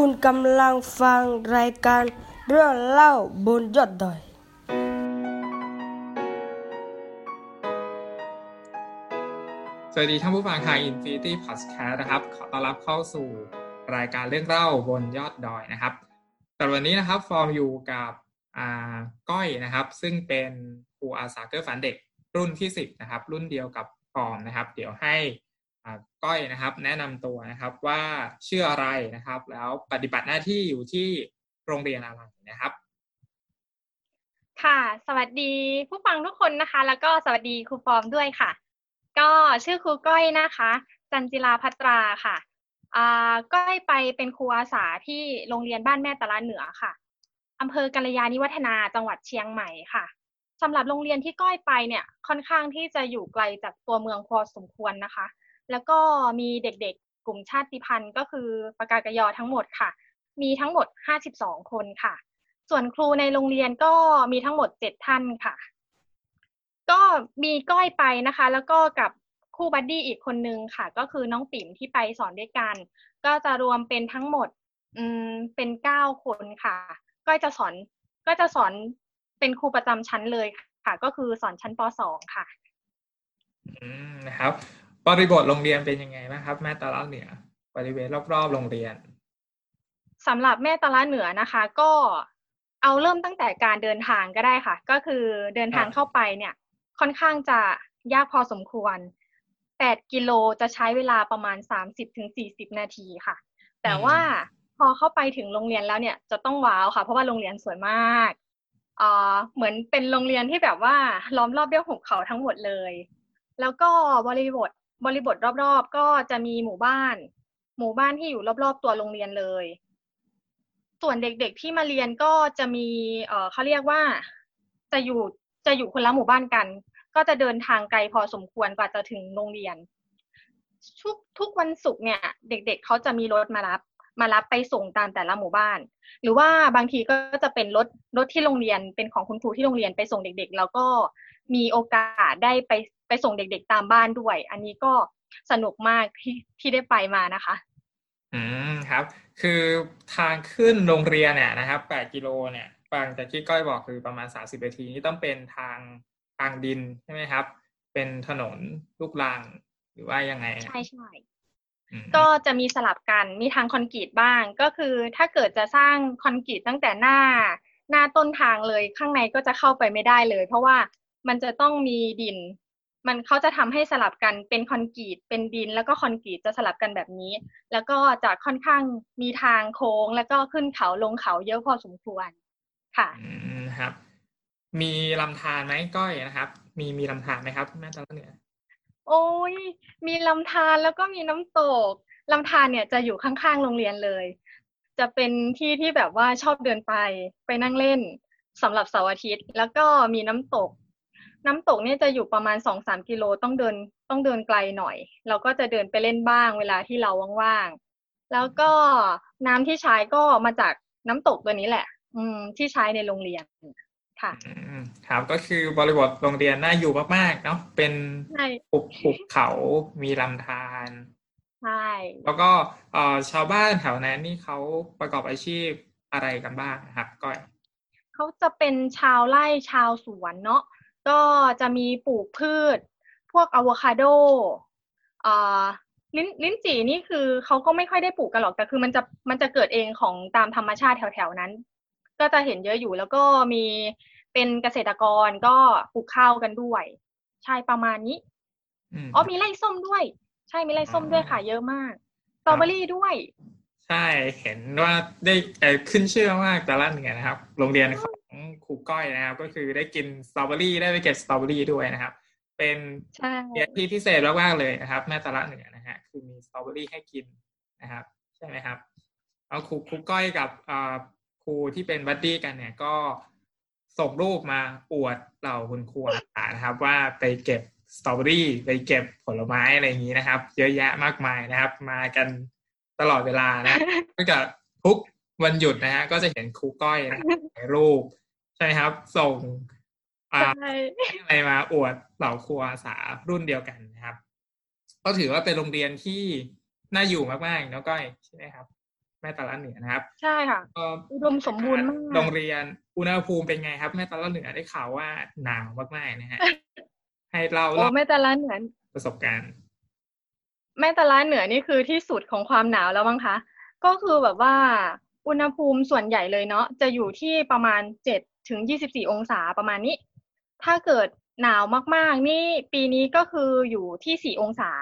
คุณกำลังฟังรายการเรื่องเล่าบนยอดดอยสวัสดีท่านผู้ฟังทาง Infinity Podcast นะครับขอต้อนรับเข้าสู่รายการเรื่องเล่าบนยอดดอยนะครับแต่วันนี้นะครับฟอร์มอยู่กับก้อยนะครับซึ่งเป็นครูอาสาเกื้อฝันเด็กรุ่นที่10นะครับรุ่นเดียวกับฟอร์มนะครับเดี๋ยวให้ก้อยนะครับแนะนำตัวนะครับว่าชื่ออะไรนะครับแล้วปฏิบัติหน้าที่อยู่ที่โรงเรียนอะไรนะครับค่ะสวัสดีผู้ฟังทุกคนนะคะแล้วก็สวัสดีครูฟอร์มด้วยค่ะก็ชื่อครูก้อยนะคะจันจิราภัตราค่ะก้อยไปเป็นครูอาสาที่โรงเรียนบ้านแม่ตะละเหนือค่ะอำเภอกัลยาณิวัฒนาจังหวัดเชียงใหม่ค่ะสำหรับโรงเรียนที่ก้อยไปเนี่ยค่อนข้างที่จะอยู่ไกลจากตัวเมืองพอสมควรนะคะแล้วก็มีเด็กๆกลุ่มชาติพันธุ์ก็คือปกกย.ทั้งหมดค่ะมีทั้งหมด52คนค่ะส่วนครูในโรงเรียนก็มีทั้งหมด7ท่านค่ะก็มีก้อยไปนะคะแล้วก็กับคู่บัดดี้อีกคนนึงค่ะก็คือน้องปิ่มที่ไปสอนด้วยกันก็จะรวมเป็นทั้งหมดเป็น9คนค่ะก้อยจะสอนเป็นครูประจำชั้นเลยค่ะก็คือสอนชั้นป.2 ค่ะนะครับบริบทโรงเรียนเป็นยังไงบ้างครับแม่ตะละเหนือบริเวณรอบๆโรงเรียนสำหรับแม่ตะละเหนือนะคะก็เอาเริ่มตั้งแต่การเดินทางก็ได้ค่ะก็คือเดินทางเข้าไปเนี่ยค่อนข้างจะยากพอสมควร8กิโลจะใช้เวลาประมาณ 30-40 นาทีค่ะแต่ว่าพอเข้าไปถึงโรงเรียนแล้วเนี่ยจะต้องว้าวค่ะเพราะว่าโรงเรียนสวยมากเหมือนเป็นโรงเรียนที่แบบว่าล้อมรอบด้วยหุบเขาทั้งหมดเลยแล้วก็บริบทรอบๆก็จะมีหมู่บ้านที่อยู่รอบๆตัวโรงเรียนเลยส่วนเด็กๆที่มาเรียนก็จะมีเขาเรียกว่าจะอยู่คนละหมู่บ้านกันก็จะเดินทางไกลพอสมควรกว่าจะถึงโรงเรียนทุกวันศุกร์เนี่ยเด็กๆเขาจะมีรถมารับไปส่งตามแต่ละหมู่บ้านหรือว่าบางทีก็จะเป็นรถที่โรงเรียนเป็นของคุณครูที่โรงเรียนไปส่งเด็กๆแล้วก็มีโอกาสได้ไปส่งเด็กๆตามบ้านด้วยอันนี้ก็สนุกมากที่ได้ไปมานะคะครับคือทางขึ้นโรงเรียนเนี่ยนะครับ8กิโลเนี่ยฟังจากที่ก้อยบอกคือประมาณ30นาทีนี่ต้องเป็นทางดินใช่ไหมครับเป็นถนนลูกรังหรือว่ายังไงใช่ก็จะมีสลับกันมีทางคอนกรีตบ้างก็คือถ้าเกิดจะสร้างคอนกรีตตั้งแต่หน้าต้นทางเลยข้างในก็จะเข้าไปไม่ได้เลยเพราะว่ามันจะต้องมีดินมันเขาจะทำให้สลับกันเป็นคอนกรีตเป็นดินแล้วก็คอนกรีตจะสลับกันแบบนี้แล้วก็จะค่อนข้างมีทางโค้งแล้วก็ขึ้นเขาลงเขาเยอะพอสมควรค่ะครับมีลำธารไหมก้อยนะครับมีลำธารไหมครับแม่ตะละเหนือโอ้ยมีลำธารแล้วก็มีน้ำตกลำธารเนี่ยจะอยู่ข้างๆโรงเรียนเลยจะเป็นที่ที่แบบว่าชอบเดินไปนั่งเล่นสำหรับเสาร์อาทิตย์แล้วก็มีน้ำตกเนี่ยจะอยู่ประมาณ 2-3 กิโลต้องเดินไกลหน่อยเราก็จะเดินไปเล่นบ้างเวลาที่เราว่างๆแล้วก็น้ำที่ใช้ก็มาจากน้ำตกตัวนี้แหละที่ใช้ในโรงเรียนค่ะครับก็คือบริบทโรงเรียนน่าอยู่มากๆเนาะเป็นหุบเขามีลำธารใช่แล้วก็ชาวบ้านแถวนั้นนี่เขาประกอบอาชีพอะไรกันบ้างครับก้อยเขาจะเป็นชาวไร่ชาวสวนเนาะก็จะมีปลูกพืชพวกอะโวคาโดลิ้นจี่นี่คือเขาก็ไม่ค่อยได้ปลูกกันหรอกแต่คือมันจะเกิดเองของตามธรรมชาติแถวๆนั้นก็จะเห็นเยอะอยู่แล้วก็มีเป็นเกษตรกรก็ปลูกข้าวกันด้วยใช่ประมาณนี้อ๋อมีไร่ส้มด้วยใช่มีไร่ส้มด้วยค่ะเยอะมากสตรอเบอรี่ด้วยใช่เห็นว่าได้ขึ้นชื่อมากแต่ละเนี่ยนะครับโรงเรียนของครูก้อยนะครับก็คือได้กินสตรอเบอรี่ได้ไปเก็บสตรอเบอรี่ด้วยนะครับเป็นเด็กที่พิเศษมากๆเลยนะครับแม่ตะละเนี่ยนะฮะคือมีสตรอเบอรี่ให้กินนะครับใช่ไหมครับแล้วครูก้อยกับครูที่เป็นบัดดี้กันเนี่ยก็ส่งรูปมาอวดเหล่าคุณครูอาสานะครับว่าไปเก็บสตรอเบอรี่ไปเก็บผลไม้อะไรอย่างนี้นะครับเยอะแยะมากมายนะครับมากันตลอดเวลานะตั้งแต่ทุกวันหยุดนะฮะก็จะเห็นครูก้อยนะครับถ่ายรูปใช่ครับส่งอะไรมาอวดเหล่าครูอาสารุ่นเดียวกันนะครับก็ถือว่าเป็นโรงเรียนที่น่าอยู่มากๆแล้วก้อยใช่ไหมครับ แม่ตะละเหนือนะครับใช่ค่ะอุดมสมบูรณ์มากโรงเรียนอุณหภูมิเป็นไงครับแม่ตะละเหนือได้ข่าวว่าหนาวมากๆนะฮะให้เราแม่ตะละเหนือประสบการณ์แม่ตะละเหนือนี่คือที่สุดของความหนาวแล้วมั้งคะก็คือแบบว่าอุณหภูมิส่วนใหญ่เลยเนาะจะอยู่ที่ประมาณ7ถึง24องศาประมาณนี้ถ้าเกิดหนาวมากๆนี่ปีนี้ก็คืออยู่ที่4องศา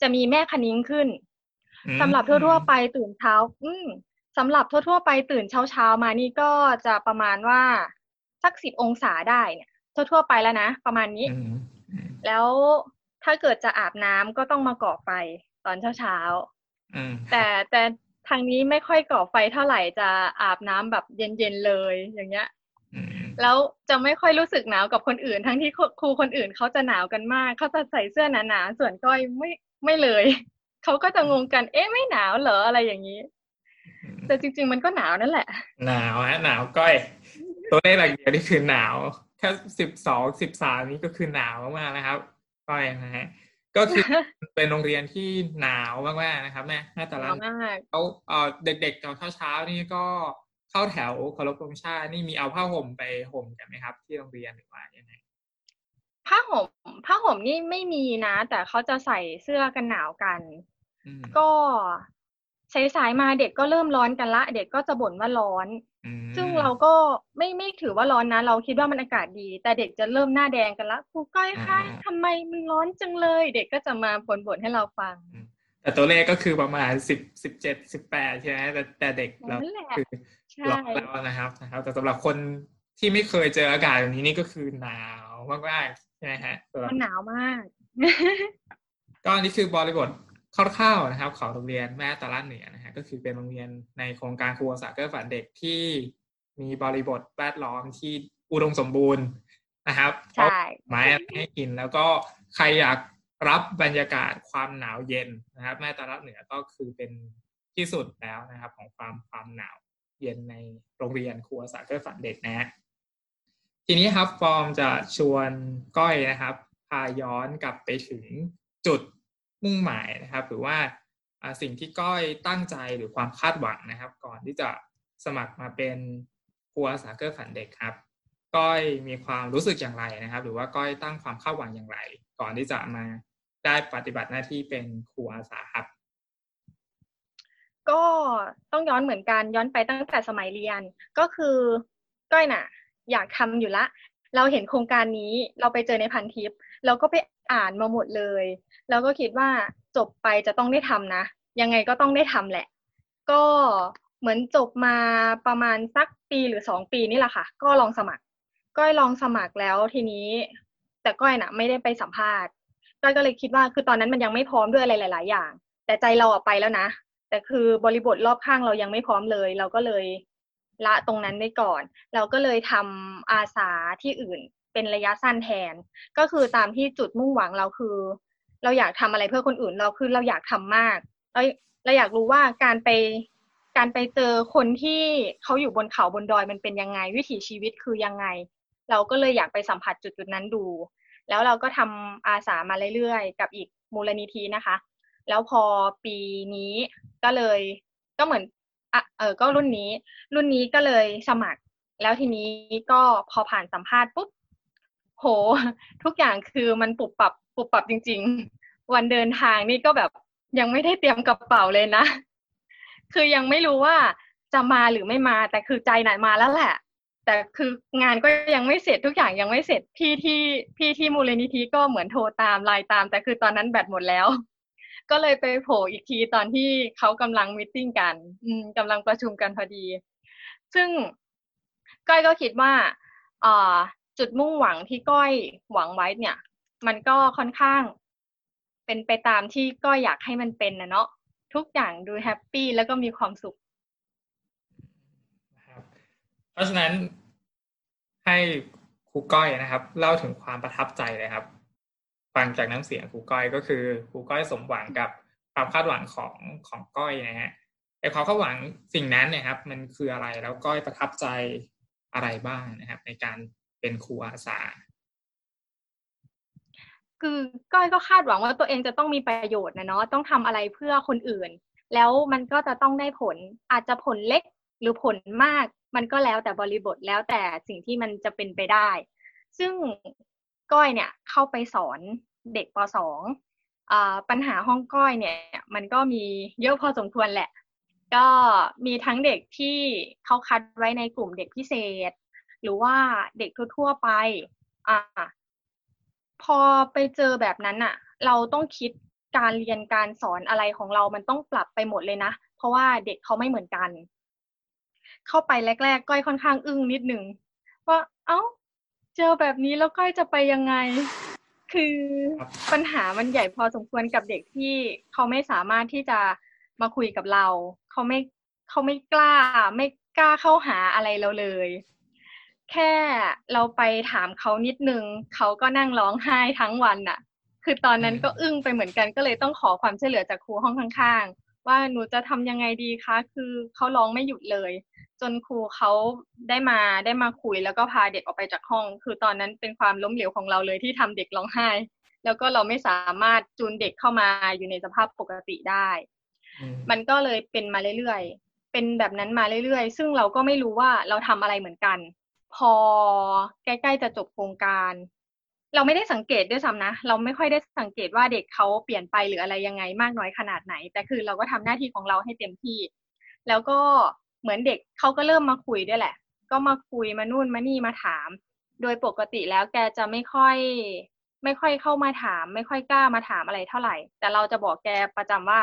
จะมีแม่คะนิ้งขึ้นสำหรับทั่วๆไปตื่นเช้าสำหรับทั่วๆไปตื่นเช้าๆมานี่ก็จะประมาณว่าสัก10องศาได้เนี่ยทั่วๆไปแล้วนะประมาณนี้แล้วถ้าเกิดจะอาบน้ำก็ต้องมาก่อไฟตอนเช้าๆแต่ทางนี้ไม่ค่อยก่อไฟเท่าไหร่จะอาบน้ำแบบเย็นๆเลยอย่างเงี้ยแล้วจะไม่ค่อยรู้สึกหนาวกับคนอื่นทั้งที่ครูคนอื่นเขาจะหนาวกันมากเขาจะใส่เสื้อหนาๆส่วนก้อยไม่เลยเขาก็จะงงกันเอ๊ะไม่หนาวเหรออะไรอย่างนี้แต่จริงๆมันก็หนาวนั่นแหละหนาวฮะหนาวก้อยตัวเลขหลักเดียวนี่คือหนาวแค่12-13นี่ก็คือหนาวมากๆนะครับก้อยนะฮะก็คือเป็นโรงเรียนที่หนาวมากๆนะครับแม่หน้าตาร้อนเขาเด็กๆตอนเช้าๆนี่ก็เข้าแถวเคารพธงชาตินี่มีเอาผ้าห่มไปห่มกันไหมครับที่โรงเรียนหรือว่ายังไงผ้าห่มนี่ไม่มีนะแต่เขาจะใส่เสื้อกันหนาวกันก็สายๆมาเด็กก็เริ่มร้อนกันละเด็กก็จะบ่นว่าร้อนซึ่งเราก็ไม่ถือว่าร้อนนะเราคิดว่ามันอากาศดีแต่เด็กจะเริ่มหน้าแดงกันละครูก้อยคะทำไมมันร้อนจังเลยเด็กก็จะมาบ่นให้เราฟังแต่ตัวเลขก็คือประมาณ10, 17, 18ใช่ไหมแต่เด็กเราคือร้อนแล้วนะครับแต่สำหรับคนที่ไม่เคยเจออากาศแบบนี้นี่ก็คือหนาวมากๆใช่ไหมฮะมันหนาวมากก็นี่คือบริบทคร่าวๆนะครับของโรงเรียนแม่ตะละเหนือนะฮะก็คือเป็นโรงเรียนในโครงการครูอาสาเกื้อฝันเด็กที่มีบริบทแวดล้อมที่อุดมสมบูรณ์นะครับใช่ไม้ให้กินแล้วก็ใครอยากรับบรรยากาศความหนาวเย็นนะครับแม่ตะละเหนือก็คือเป็นที่สุดแล้วนะครับของความหนาวเย็นในโรงเรียนครูอาสาเกื้อฝันเด็กนะฮะทีนี้ครับฟอร์มจะชวนก้อยนะครับพาย้อนกลับไปถึงจุดมุ่งหมายนะครับหรือว่าสิ่งที่ก้อยตั้งใจหรือความคาดหวังนะครับก่อนที่จะสมัครมาเป็นครูอาสาเกื้อฝันเด็กครับก้อยมีความรู้สึกอย่างไรนะครับหรือว่าก้อยตั้งความคาดหวังอย่างไรก่อนที่จะมาได้ปฏิบัติหน้าที่เป็นครูอาสาครับก็ต้องย้อนเหมือนกันย้อนไปตั้งแต่สมัยเรียนก็คือก้อยน่ะอยากทำอยู่ละเราเห็นโครงการนี้เราไปเจอในพันทิปเราก็ไปอ่านมาหมดเลยแล้วก็คิดว่าจบไปจะต้องได้ทำนะยังไงก็ต้องได้ทำแหละก็เหมือนจบมาประมาณสักปีหรือ2ปีนี่แหละค่ะก็ลองสมัครก้อยลองสมัครแล้วทีนี้แต่ก้อยน่ะไม่ได้ไปสัมภาษณ์ก้อยก็เลยคิดว่าคือตอนนั้นมันยังไม่พร้อมด้วยอะไรหลายๆอย่างแต่ใจเราอะไปแล้วนะแต่คือบริบทรอบข้างเรายังไม่พร้อมเลยเราก็เลยละตรงนั้นไว้ก่อนเราก็เลยทำอาสาที่อื่นเป็นระยะสั้นแทนก็คือตามที่จุดมุ่งหวังเราคือเราอยากทำอะไรเพื่อคนอื่นเราคือเราอยากทำมากเราอยากรู้ว่าการไปเจอคนที่เขาอยู่บนเขาบนดอยมันเป็นยังไงวิถีชีวิตคือยังไงเราก็เลยอยากไปสัมผัสจุดนั้นดูแล้วเราก็ทำอาสามาเรื่อยๆกับอีกมูลนิธินะคะแล้วพอปีนี้ก็เลยก็เหมือนก็รุ่นนี้ก็เลยสมัครแล้วทีนี้ก็พอผ่านสัมภาษณ์ปุ๊บโหทุกอย่างคือมันปรับจริงๆวันเดินทางนี่ก็แบบยังไม่ได้เตรียมกระเป๋าเลยนะคือยังไม่รู้ว่าจะมาหรือไม่มาแต่คือใจไหนมาแล้วแหละแต่คืองานก็ยังไม่เสร็จทุกอย่างยังไม่เสร็จพี่ที่มูลนิธิก็เหมือนโทรตามไลน์ตามแต่คือตอนนั้นแบตหมดแล้วก็เลยไปโผล่อีกทีตอนที่เขากำลังมีตติ้งกันกำลังประชุมกันพอดีซึ่งก้อยก็คิดว่าจุดมุ่งหวังที่ก้อยหวังไว้เนี่ยมันก็ค่อนข้างเป็นไปตามที่ก้อยอยากให้มันเป็นนะเนาะทุกอย่างดูแฮปปี้แล้วก็มีความสุขนะครับเพราะฉะนั้นให้ครูก้อยนะครับเล่าถึงความประทับใจเลยครับฟังจากน้ำเสียงครูก้อยก็คือครูก้อยสมหวังกับความคาดหวังของก้อยนะฮะไอ้ความคาดหวังสิ่งนั้นเนี่ยครับมันคืออะไรแล้วก้อยประทับใจอะไรบ้างนะครับในการเป็นครูอาสาคือก้อยก็คาดหวังว่าตัวเองจะต้องมีประโยชน์นะเนาะต้องทำอะไรเพื่อคนอื่น แล้วมันก็จะต้องได้ผลอาจจะผลเล็กหรือผลมากมันก็แล้วแต่บริบทแล้วแต่สิ่งที่มันจะเป็นไปได้ซึ่งก้อยเนี่ยเข้าไปสอนเด็กป.2 ปัญหาห้องก้อยเนี่ยมันก็มีเยอะพอสมควรแหละก็มีทั้งเด็กที่เขาคัดไว้ในกลุ่มเด็กพิเศษหรือว่าเด็กทั่วๆไปพอไปเจอแบบนั้นน่ะเราต้องคิดการเรียนการสอนอะไรของเรามันต้องปรับไปหมดเลยนะเพราะว่าเด็กเขาไม่เหมือนกันเข้าไปแรกๆก้อยค่อนข้างอึ้งนิดนึงว่าเอ้าเจอแบบนี้แล้วก้อยจะไปยังไงคือปัญหามันใหญ่พอสมควรกับเด็กที่เขาไม่สามารถที่จะมาคุยกับเราเขาไม่กล้าเข้าหาอะไรเราเลยแค่เราไปถามเขานิดนึงเขาก็นั่งร้องไห้ทั้งวันน่ะคือตอนนั้นก็อึ้งไปเหมือนกันก็เลยต้องขอความช่วยเหลือจากครูห้องข้างๆว่าหนูจะทำยังไงดีคะคือเขาร้องไม่หยุดเลยจนครูเขาได้มาคุยแล้วก็พาเด็กออกไปจากห้องคือตอนนั้นเป็นความล้มเหลวของเราเลยที่ทำเด็กร้องไห้แล้วก็เราไม่สามารถจูนเด็กเข้ามาอยู่ในสภาพปกติได้มันก็เลยเป็นมาเรื่อยๆเป็นแบบนั้นมาเรื่อยๆซึ่งเราก็ไม่รู้ว่าเราทำอะไรเหมือนกันพอใกล้ๆจะจบโครงการเราไม่ได้สังเกตด้วยซ้ำนะเราไม่ค่อยได้สังเกตว่าเด็กเขาเปลี่ยนไปหรืออะไรยังไงมากน้อยขนาดไหนแต่คือเราก็ทำหน้าที่ของเราให้เต็มที่แล้วก็เหมือนเด็กเขาก็เริ่มมาคุยด้วยแหละก็มาคุยมานู่นมานี่มาถามโดยปกติแล้วแกจะไม่ค่อยเข้ามาถามไม่ค่อยกล้ามาถามอะไรเท่าไหร่แต่เราจะบอกแกประจำว่า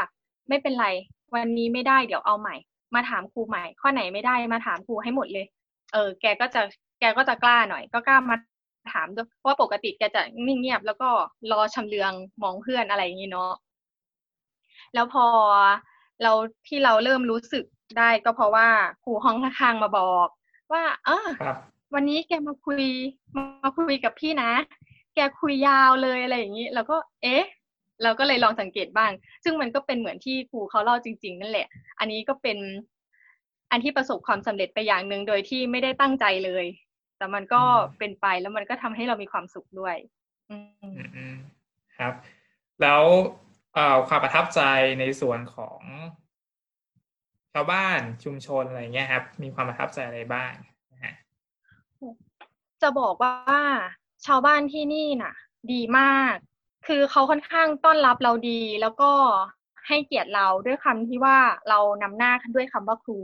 ไม่เป็นไรวันนี้ไม่ได้เดี๋ยวเอาใหม่มาถามครูใหม่ข้อไหนไม่ได้มาถามครูให้หมดเลยแกก็จะกล้าหน่อยก็กล้ามาถามด้วยเพราะว่าปกติแกจะนิ่งเงียบแล้วก็รอชำเลืองมองเพื่อนอะไรอย่างนี้เนาะแล้วพอเราที่เราเริ่มรู้สึกได้ก็เพราะว่าครูห้องข้างๆมาบอกว่าวันนี้แกมาคุยกับพี่นะแกคุยยาวเลยอะไรอย่างนี้แล้วก็เราก็เลยลองสังเกตบ้างซึ่งมันก็เป็นเหมือนที่ครูเขาเล่าจริงๆนั่นแหละอันนี้ก็เป็นอันที่ประสบความสำเร็จไปอย่างนึงโดยที่ไม่ได้ตั้งใจเลยแต่มันก็เป็นไปแล้วมันก็ทำให้เรามีความสุขด้วยครับแล้วความประทับใจในส่วนของชาวบ้านชุมชนอะไรเงี้ยครับมีความประทับใจอะไรบ้างนะฮะจะบอกว่าชาวบ้านที่นี่น่ะดีมากคือเขาค่อนข้างต้อนรับเราดีแล้วก็ให้เกียรติเราด้วยคำที่ว่าเรานำหน้าด้วยคำว่าครู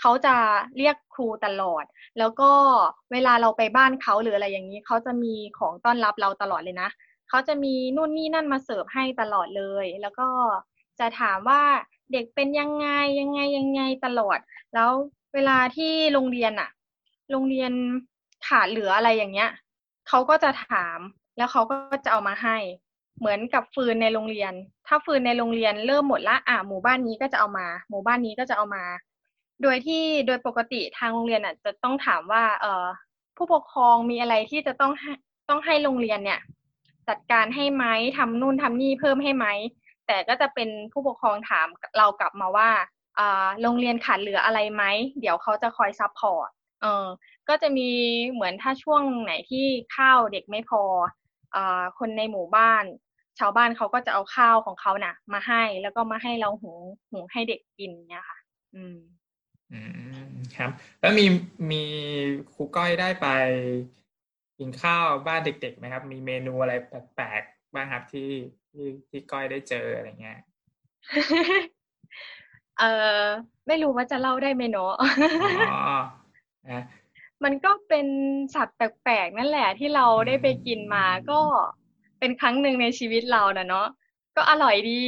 เขาจะเรียกครูตลอดแล้วก็เวลาเราไปบ้านเขาหรืออะไรอย่างนี้เขาจะมีของต้อนรับเราตลอดเลยนะเขาจะมีนู่นนี่นั่นมาเสิร์ฟให้ตลอดเลยแล้วก็จะถามว่าเด็กเป็นยังไงตลอดแล้วเวลาที่โรงเรียนขาดเหลืออะไรอย่างเงี้ยเขาก็จะถามแล้วเขาก็จะเอามาให้เหมือนกับฟืนในโรงเรียนถ้าฟืนในโรงเรียนเริ่มหมดละหมู่บ้านนี้ก็จะเอามาหมู่บ้านนี้ก็จะเอามาโดยปกติทางโรงเรียนน่ะจะต้องถามว่าผู้ปกครองมีอะไรที่จะต้องให้โรงเรียนเนี่ยจัดการให้ไหมทำนู่นทำนี่เพิ่มให้ไหมแต่ก็จะเป็นผู้ปกครองถามเรากลับมาว่าโรงเรียนขาดเหลืออะไรไหมเดี๋ยวเขาจะคอยซัพพอร์ตก็จะมีเหมือนถ้าช่วงไหนที่ข้าวเด็กไม่พอคนในหมู่บ้านชาวบ้านเขาก็จะเอาข้าวของเขาน่ะมาให้แล้วก็มาให้เราหุงให้เด็กกินเนี่ยค่ะครับแล้วมีครูก้อยได้ไปกินข้าวบ้านเด็กๆไหมครับมีเมนูอะไรแปลกๆบ้างครับที่ก้อยได้เจออะไรเงี้ย ไม่รู้ว่าจะเล่าได้ไหมเนาะ มันก็เป็นสัตว์แปลกๆนั่นแหละที่เราได้ไปกินมาก็เป็นครั้งหนึ่งในชีวิตเรานะเนาะก็อร่อยดี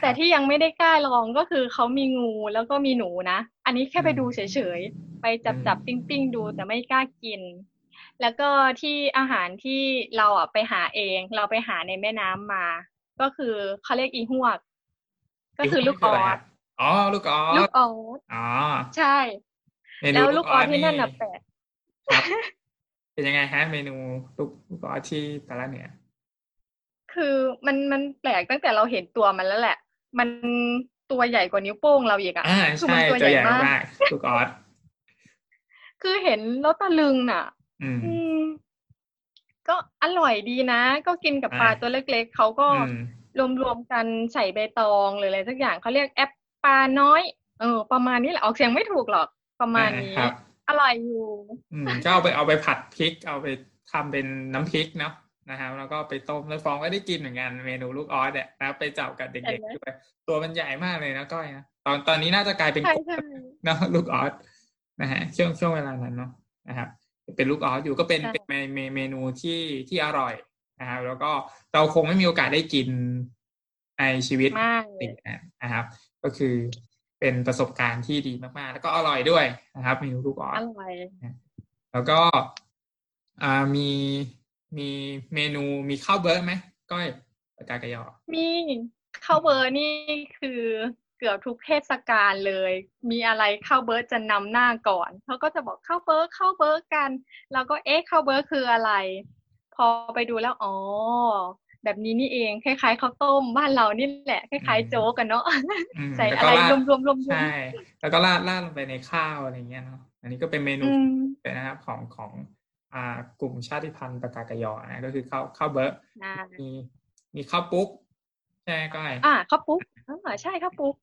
แต่ที่ยังไม่ได้กล้าลองก็คือเขามีงูแล้วก็มีหนูนะอันนี้แค่ไปดูเฉยๆไปจับๆปิ้งๆดูแต่ไม่กล้ากินแล้วก็ที่อาหารที่เราอ่ะไปหาเองเราไปหาในแม่น้ำมาก็คือเขาเรียกอีหวกก็คือลูกออสลูกออสอ๋อใช่แล้วลูกออสที่นั่นน่ะแปลกครับเป็นยังไงฮะเมนูลูกออสที่ตะละเนี่ยคือมันแปลกตั้งแต่เราเห็นตัวมันแล้วแหละมันตัวใหญ่กว่านิ้วโป้งเราอีกอ่ะคือมันตัวใหญ่มากลูกออสคือเห็นแล้วตะลึงน่ะก็อร่อยดีนะก็กินกับปลาตัวเล็กๆเขาก็ รวมๆกันใส่ใบตองหรืออะไรสักอย่างเขาเรียกแอปปลาน้อยประมาณนี้แหละออกเสียงไม่ถูกหรอกประมาณนี้อร่อยอยู่ก็เอาไปผัดพริกเอาไปทำเป็นน้ำพริกเนาะนะครับแล้วก็ไปต้มแล้วฟองก็ได้กินเหมือนกันเมนูลูกออสเนี่ยนะไปจับกับเด็กๆด้วยตัวมันใหญ่มากเลยนะก้อยนะตอนนี้น่าจะกลายเป็นเนาะลูกออสนะฮะช่วงเวลานั้นเนาะนะครับเป็นลูกออสอยู่ก็เป็นเมนูที่อร่อยนะครับแล้วก็เราคงไม่มีโอกาสได้กินในชีวิตนะครับก็คือเป็นประสบการณ์ที่ดีมากๆแล้วก็อร่อยด้วยนะครับเมนูลูกออสอร่อยแล้วก็มีเมนูมีข้าวเบอร์ไหมก้อยปากากะยอมีข้าวเบอร์นี่คือเกือบทุกเทศกาลเลยมีอะไรข้าวเบอร์จะนำหน้าก่อนเขาก็จะบอกข้าวเบอร์กันแล้วก็ข้าวเบอร์คืออะไรพอไปดูแล้วอ๋อแบบนี้นี่เองคล้ายๆข้าวต้มบ้านเรานี่แหละคล้ายๆโจ๊กกันเนาะใส่อะไรรวมใช่แล้วก็ราดลงไปในข้าวอะไรเงี้ยเนาะอันนี้ก็เป็นเมนูนะครับของกลุ่มชาติพันธุ์ปากากะยอนะก็คือข้าวเบอร์มีข้าวปุ๊กใช่ก้อยข้าวปุ๊กใช่ข้าวปุ๊ก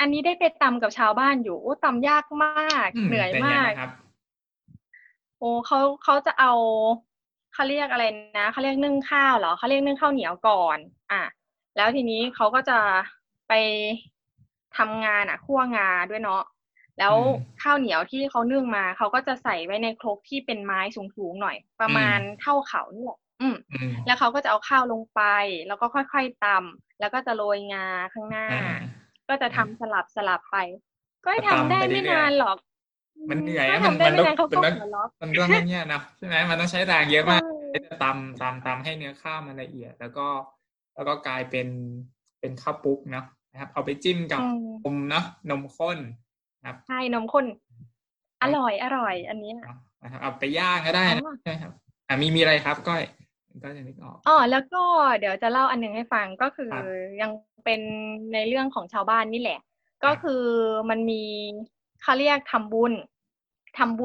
อันนี้ได้ไปตำกับชาวบ้านอยู่ตำยากมากเหนื่อยมากโอ้เขาจะเอาเขาเรียกอะไรนะเขาเรียกนึ่งข้าวเหรอเขาเรียกนึ่งข้าวเหนียวก่อนแล้วทีนี้เขาก็จะไปทำงานคั่วงาด้วยเนาะแล้วข้าวเหนียวที่เขานึ่งมาเขาก็จะใส่ไว้ในครกที่เป็นไม้สูงๆหน่อยประมาณเท่าเข่านี่แหละแล้วเขาก็จะเอาข้าวลงไปแล้วก็ค่อยๆตำแล้วก็จะโรยงาข้างหน้าก็จะทำสลับไปก็ทำได้ไม่นานหรอกมันเหนื่อยมันต้องมันก็ไม่เนี่ยนะใช่ไหมมันต้องใช้แรงเยอะมากตำให้เนื้อข้าวมันละเอียดแล้วก็กลายเป็นข้าวปุ๊กเนาะนะครับเอาไปจิ้มกับนมเนาะนมข้นครับใช่นมข้นอร่อยอันนี้นะครับเอาไปย่างก็ได้ใช่ครับมีอะไรครับก้อยก็จะนึกออกแล้วก็เดี๋ยวจะเล่าอันนึงให้ฟังก็คือยังเป็นในเรื่องของชาวบ้านนี่แหละก็คือมันมีเขาเรียกทำบุ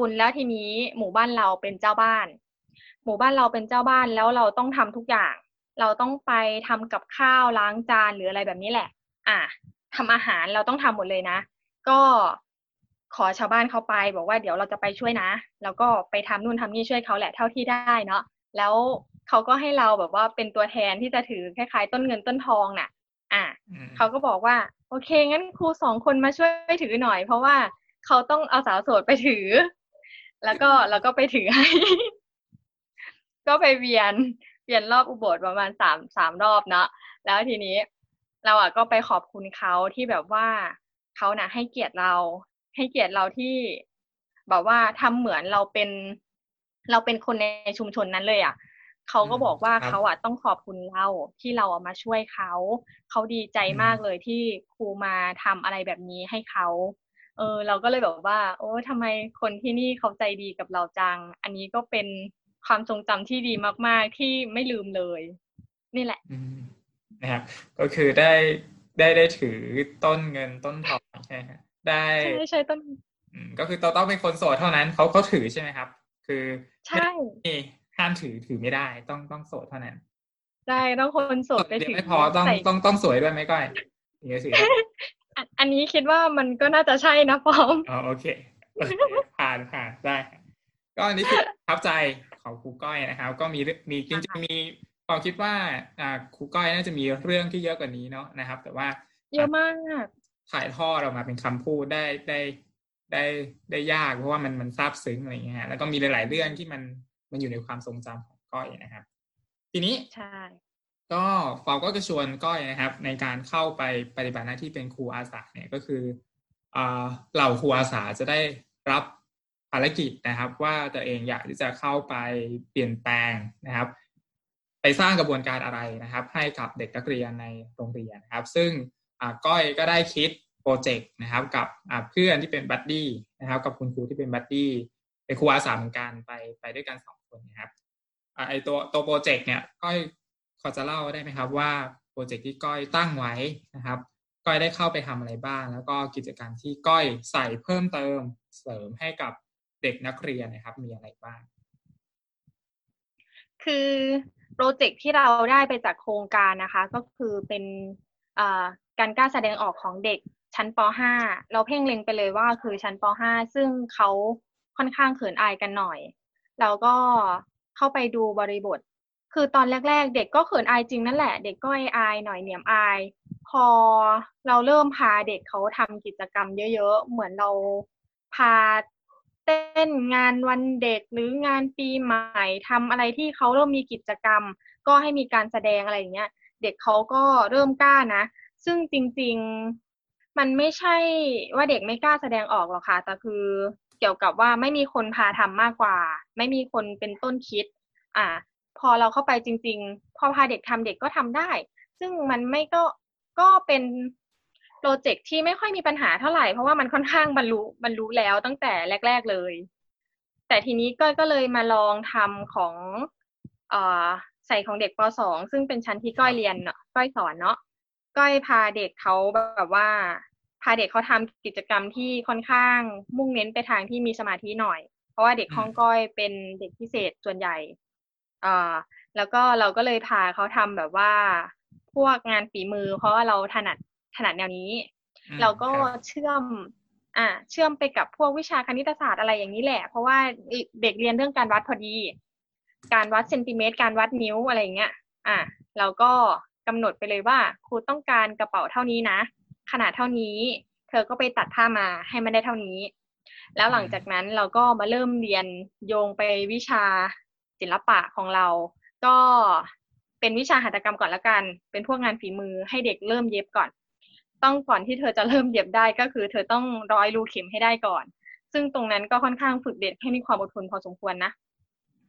ญแล้วทีนี้หมู่บ้านเราเป็นเจ้าบ้านหมู่บ้านเราเป็นเจ้าบ้านแล้วเราต้องทำทุกอย่างเราต้องไปทำกับข้าวล้างจานหรืออะไรแบบนี้แหละทำอาหารเราต้องทำหมดเลยนะก็ขอชาวบ้านเขาไปบอกว่าเดี๋ยวเราจะไปช่วยนะแล้วก็ไปทำนู่นทำนี่ช่วยเขาแหละเท่าที่ได้เนาะแล้วเขาก็ให้เราแบบว่าเป็นตัวแทนที่จะถือคล้ายๆต้นเงินต้นทองน่ะเขาก็บอกว่าโอเคงั้นครู2คนมาช่วยถือหน่อยเพราะว่าเขาต้องเอาสาวโสดไปถือแล้วก็ไปถือให้ก็ไปเวียนรอบอุโบสถประมาณ3รอบเนาะแล้วทีนี้เราก็ไปขอบคุณเขาที่แบบว่าเขานะให้เกียรติเราที่แบบว่าทำเหมือนเราเป็นคนในชุมชนนั้นเลยเขาก็บอกว่าเขาต้องขอบคุณเราที่เรามาช่วยเขาดีใจมากเลยที่ครูมาทำอะไรแบบนี้ให้เขาเราก็เลยแบบว่าโอ้ทำไมคนที่นี่เขาใจดีกับเราจังอันนี้ก็เป็นความทรงจำที่ดีมากๆที่ไม่ลืมเลยนี่แหละนะครับก็คือได้ถือต้นเงินต้นทองใช่ไหมได้ใช่ต้นก็คือต้องเป็นคนโสดเท่านั้นเขาถือใช่ไหมครับคือใช่ห้ามถือไม่ได้ต้องโสดเท่านั้นใช่ต้องคนโสดไปถือไม่พอต้องสวยด้วยไหมก้อยอย่างนี้สิอันนี้คิดว่ามันก็น่าจะใช่นะป้อมโอเคผ่านได้ก็อันนี้คือประทับใจของครูก้อยนะครับก็มีจริงๆมีความคิดว่าครูก้อยน่าจะมีเรื่องที่เยอะกว่านี้เนาะนะครับแต่ว่าเยอะมากถ่ายทอดออกมาเป็นคำพูดได้ยากเพราะว่ามันซาบซึ้งอะไรอย่างเงี้ยแล้วก็มีหลายๆเรื่องที่มันอยู่ในความทรงจำของก้อยนะครับทีนี้ใช่ก็ฟาวก็จะชวนก้อยนะครับในการเข้าไปปฏิบัติหน้าที่เป็นครูอาสาเนี่ยก็คือเหล่าครูอาสาจะได้รับภารกิจนะครับว่าตัวเองอยากที่จะเข้าไปเปลี่ยนแปลงนะครับไปสร้างกระบวนการอะไรนะครับให้กับเด็กนักเรียนในโรงเรียนนะครับซึ่งก้อยก็ได้คิดโปรเจกต์นะครับกับเพื่อนที่เป็นบัดดี้นะครับกับคุณครูที่เป็นบัดดี้เป็นครูอาสาเหมือนกันไปด้วยกัน2คนนะครับไอตัวโปรเจกต์เนี่ยก้อยขอจะเล่าได้ไหมครับว่าโปรเจกต์ที่ก้อยตั้งไว้นะครับก้อยได้เข้าไปทำอะไรบ้างแล้วก็กิจกรรมที่ก้อยใส่เพิ่มเติมเสริมให้กับเด็กนักเรียนนะครับมีอะไรบ้างคือ โปรเจกต์ที่เราได้ไปจากโครงการนะคะก็คือเป็นการกล้าแสดงออกของเด็กชั้นป .5 เราเพ่งเล็งไปเลยว่าคือชั้นป .5 ซึ่งเขาค่อนข้างเขินอายกันหน่อยเราก็เข้าไปดูบริบทคือตอนแรกๆเด็กก็เขินอายจริงนั่นแหละเด็กก็อายหน่อยเหนียมอายพอเราเริ่มพาเด็กเขาทำกิจกรรมเยอะๆเหมือนเราพาเต้นงานวันเด็กหรืองานปีใหม่ทำอะไรที่เขาเริ่มมีกิจกรรมก็ให้มีการแสดงอะไรอย่างเงี้ยเด็กเขาก็เริ่มกล้านะซึ่งจริงๆมันไม่ใช่ว่าเด็กไม่กล้าแสดงออกหรอกค่ะแต่คือเกี่ยวกับว่าไม่มีคนพาทำมากกว่าไม่มีคนเป็นต้นคิดพอเราเข้าไปจริงๆพอพาเด็กทำเด็กก็ทำได้ซึ่งมันไม่ก็เป็นโปรเจกต์ที่ไม่ค่อยมีปัญหาเท่าไหร่เพราะว่ามันค่อนข้างบรรลุแล้วตั้งแต่แรกๆเลยแต่ทีนี้ก็เลยมาลองทำของใส่ของเด็กป.2 ซึ่งเป็นชั้นที่ก้อยเรียนเนาะก้อยสอนเนาะก้อยพาเด็กเขาแบบว่าพาเด็กเขาทำกิจกรรมที่ค่อนข้างมุ่งเน้นไปทางที่มีสมาธิหน่อยเพราะว่าเด็กห้องก้อยเป็นเด็กพิเศษส่วนใหญ่แล้วก็เราก็เลยพาเขาทำแบบว่าพวกงานฝีมือเพราะว่าเราถนัดแนวนี้เราก็เชื่อมไปกับพวกวิชาคณิตศาสตร์อะไรอย่างนี้แหละเพราะว่าเด็กเรียนเรื่องการวัดพอดีการวัดเซนติเมตรการวัดนิ้วอะไรอย่างเงี้ยเราก็กำหนดไปเลยว่าครูต้องการกระเป๋าเท่านี้นะขนาดเท่านี้เธอก็ไปตัดผ้ามาให้มันได้เท่านี้แล้วหลังจากนั้นเราก็มาเริ่มเรียนโยงไปวิชาศิลปะของเราก็เป็นวิชาหัตถกรรมก่อนละกันเป็นพวกงานฝีมือให้เด็กเริ่มเย็บก่อนต้องก่อนที่เธอจะเริ่มเย็บได้ก็คือเธอต้องร้อยรูเข็มให้ได้ก่อนซึ่งตรงนั้นก็ค่อนข้างฝึกเด็กให้มีความอดทนพอสมควรนะ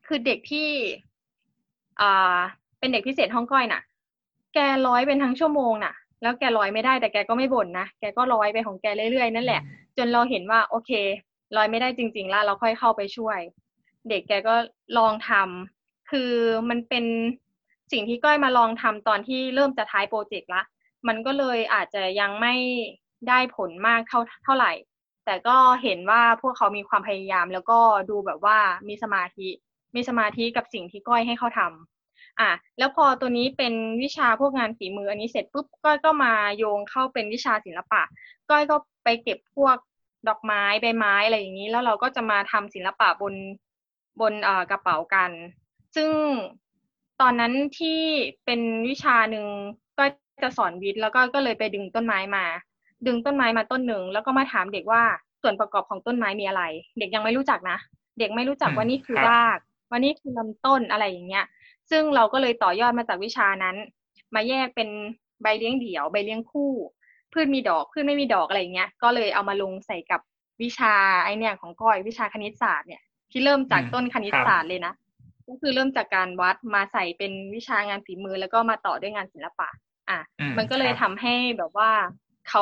คือเด็กที่เป็นเด็กพิเศษห้องก้อยน่ะแกร้อยเป็นทั้งชั่วโมงน่ะแล้วแกร้อยไม่ได้แต่แกก็ไม่บ่นนะแกก็ร้อยไปของแกเรื่อยๆนั่นแหละจนเราเห็นว่าโอเคร้อยไม่ได้จริงๆแล้วเราค่อยเข้าไปช่วยเด็กแกก็ลองทำคือมันเป็นสิ่งที่ก้อยมาลองทำตอนที่เริ่มจะท้ายโปรเจกต์ละมันก็เลยอาจจะยังไม่ได้ผลมากเท่าไหร่แต่ก็เห็นว่าพวกเขามีความพยายามแล้วก็ดูแบบว่ามีสมาธิกับสิ่งที่ก้อยให้เขาทำแล้วพอตัวนี้เป็นวิชาพวกงานฝีมืออันนี้เสร็จปุ๊บก้อยก็มาโยงเข้าเป็นวิชาศิลปะก้อยก็ไปเก็บพวกดอกไม้ใบไม้อะไรอย่างนี้แล้วเราก็จะมาทำศิลปะบนกระเป๋ากันซึ่งตอนนั้นที่เป็นวิชาหนึ่งก็จะสอนวิทย์แล้วก็เลยไปดึงต้นไม้มาต้นหนึ่งแล้วก็มาถามเด็กว่าส่วนประกอบของต้นไม้มีอะไรเด็กยังไม่รู้จักนะเด็กไม่รู้จักว่านี่คือรากว่านี่คือลำต้นอะไรอย่างเงี้ยซึ่งเราก็เลยต่อยอดมาจากวิชานั้นมาแยกเป็นใบเลี้ยงเดี่ยวใบเลี้ยงคู่พืชมีดอกพืชไม่มีดอกอะไรอย่างเงี้ยก็เลยเอามาลงใส่กับวิชาไอเนี่ยของก้อยวิชาคณิตศาสตร์เนี่ยที่เริ่มจากต้นคณิตศาสตร์เลยนะก็คือเริ่มจากการวัดมาใส่เป็นวิชางานฝีมือแล้วก็มาต่อด้วยงานศิลปะมันก็เลยทำให้แบบว่าเ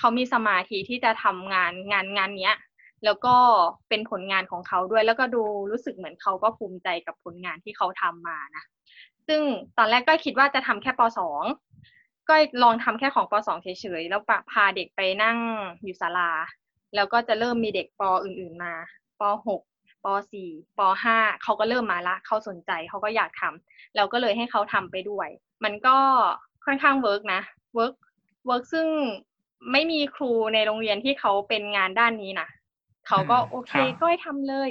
ขามีสมาธิที่จะทำงานเนี้ยแล้วก็เป็นผลงานของเขาด้วยแล้วก็ดูรู้สึกเหมือนเขาก็ภูมิใจกับผลงานที่เขาทำมานะซึ่งตอนแรกก็คิดว่าจะทำแค่ป.2 ก็ลองทำแค่ของป.2 เฉยๆแล้วพาเด็กไปนั่งอยู่ศาลาแล้วก็จะเริ่มมีเด็กปอื่นๆมาป.6ป.4 ป.5 เขาก็เริ่มมาละเขาสนใจเขาก็อยากทำเราก็เลยให้เขาทำไปด้วยมันก็ค่อนข้างเวิร์กนะเวิร์กซึ่งไม่มีครูในโรงเรียนที่เขาเป็นงานด้านนี้นะเขาก็โอเคก็ให้ทำเลย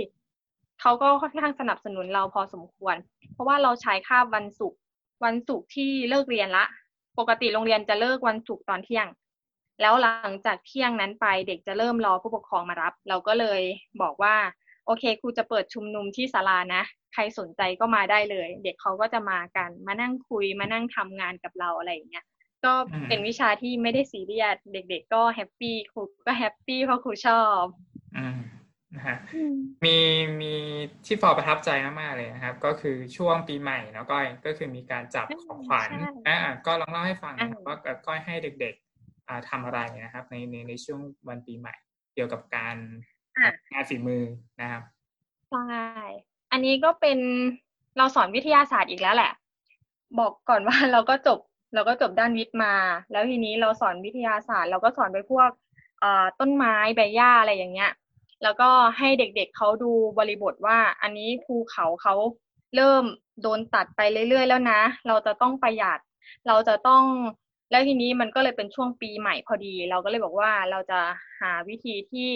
เขาก็ค่อนข้างสนับสนุนเราพอสมควรเพราะว่าเราใช้คาบวันศุกร์ที่เลิกเรียนละปกติโรงเรียนจะเลิกวันศุกร์ตอนเที่ยงแล้วหลังจากเที่ยงนั้นไปเด็กจะเริ่มรอผู้ปกครองมารับเราก็เลยบอกว่าโอเคครูจะเปิดชุมนุมที่ศาลานะใครสนใจก็มาได้เลยเด็กเขาก็จะมากันมานั่งคุยมานั่งทำงานกับเราอะไรอย่างเงี้ยก็เป็นวิชาที่ไม่ได้ซีเรียสเด็กๆก็แฮปปี้ครูก็แฮปปี้เพราะครูชอบนะฮะมีที่ฟอประทับใจมากๆเลยนะครับก็คือช่วงปีใหม่เนาะก้อยก็คือมีการจับของขวัญก็ลองเล่าให้ฟังนะครับว่าก้อยให้เด็กๆทำอะไรนะครับในช่วงวันปีใหม่เกี่ยวกับการงานฝีมือนะครับใช่อันนี้ก็เป็นเราสอนวิทยาศาสตร์อีกแล้วแหละบอกก่อนว่าเราก็จบด้านวิทย์มาแล้วทีนี้เราสอนวิทยาศาสตร์เราก็สอนไปพวกต้นไม้ใบหญ้าอะไรอย่างเงี้ยแล้วก็ให้เด็กๆเขาดูบริบทว่าอันนี้ภูเขา เริ่มโดนตัดไปเรื่อยๆแล้วนะเราจะต้องประหยัดเราจะต้องแล้วทีนี้มันก็เลยเป็นช่วงปีใหม่พอดีเราก็เลยบอกว่าเราจะหาวิธีที่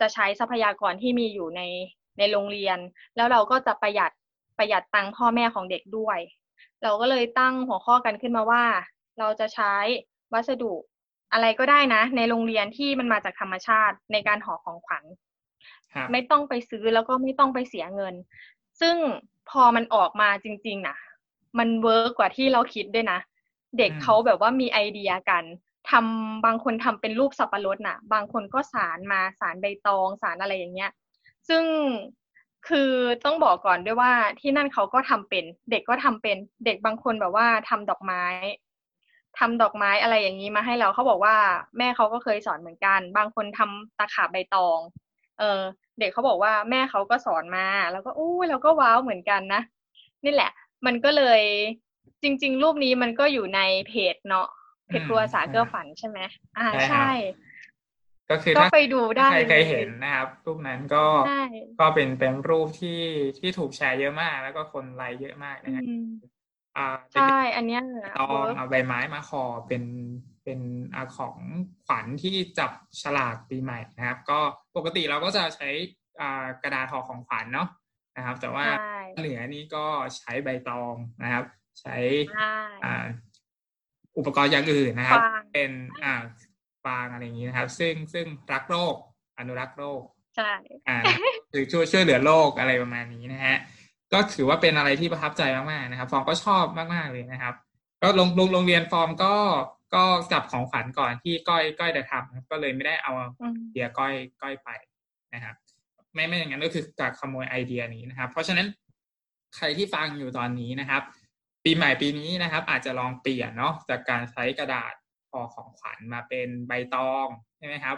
จะใช้ทรัพยากรที่มีอยู่ในโรงเรียนแล้วเราก็จะประหยัดตังค์พ่อแม่ของเด็กด้วยเราก็เลยตั้งหัวข้อกันขึ้นมาว่าเราจะใช้วัสดุอะไรก็ได้นะในโรงเรียนที่มันมาจากธรรมชาติในการห่อของขวัญไม่ต้องไปซื้อแล้วก็ไม่ต้องไปเสียเงินซึ่งพอมันออกมาจริงๆนะมันเวิร์กกว่าที่เราคิดด้วยนะเด็กเขาแบบว่ามีไอเดียกันทำบางคนทำเป็นรูปสับปะรดน่ะบางคนก็สารมาสารใบตองสารอะไรอย่างเงี้ยซึ่งคือต้องบอกก่อนด้วยว่าที่นั่นเขาก็ทำเป็นเด็กก็ทำเป็นเด็กบางคนแบบว่าทำดอกไม้อะไรอย่างนี้มาให้เราเขาบอกว่าแม่เขาก็เคยสอนเหมือนกันบางคนทำตะขาบใบตองเด็กเขาบอกว่าแม่เขาก็สอนมาแล้วก็อู้เราก็ว้าวเหมือนกันนะนี่แหละมันก็เลยจริงๆรูปนี้มันก็อยู่ในเพจเนาะเพจครัวสาเกื้อฝันใช่ไหมใช่ก็คือถ้าใครเคยเห็นนะครับรูปนั้นก็เป็นรูปที่ถูกแชร์เยอะมากแล้วก็คนไลค์เยอะมากนะครับใช่อันเนี้ยเอาใบไม้มาห่อเป็นของขวัญที่จับฉลากปีใหม่นะครับก็ปกติเราก็จะใช้กระดาษห่อของขวัญเนาะนะครับแต่ว่าเหลือนี่ก็ใช้ใบตองนะครับใช้อุปกรณ์อย่างอื่นนะครับเป็นฟางอะไรอย่างนี้นะครับซึ่งรักโลกอนุรักษ์โลกใช่หรือช่วยเหลือโลกอะไรประมาณนี้นะฮะก็ถือว่าเป็นอะไรที่ประทับใจมากๆนะครับฟองก็ชอบมากๆเลยนะครับก็โรงเรียนฟองก็จับของขวัญก่อนที่ก้อยจะทำก็เลยไม่ได้เอาเดียก้อยไปนะครับไม่อย่างนั้นก็คือจากขโมยไอเดียนี้นะครับเพราะฉะนั้นใครที่ฟังอยู่ตอนนี้นะครับปีใหม่ปีนี้นะครับอาจจะลองเปลี่ยนเนาะจากการใช้กระดาษห่อของขวัญมาเป็นใบตองใช่ไหมครับ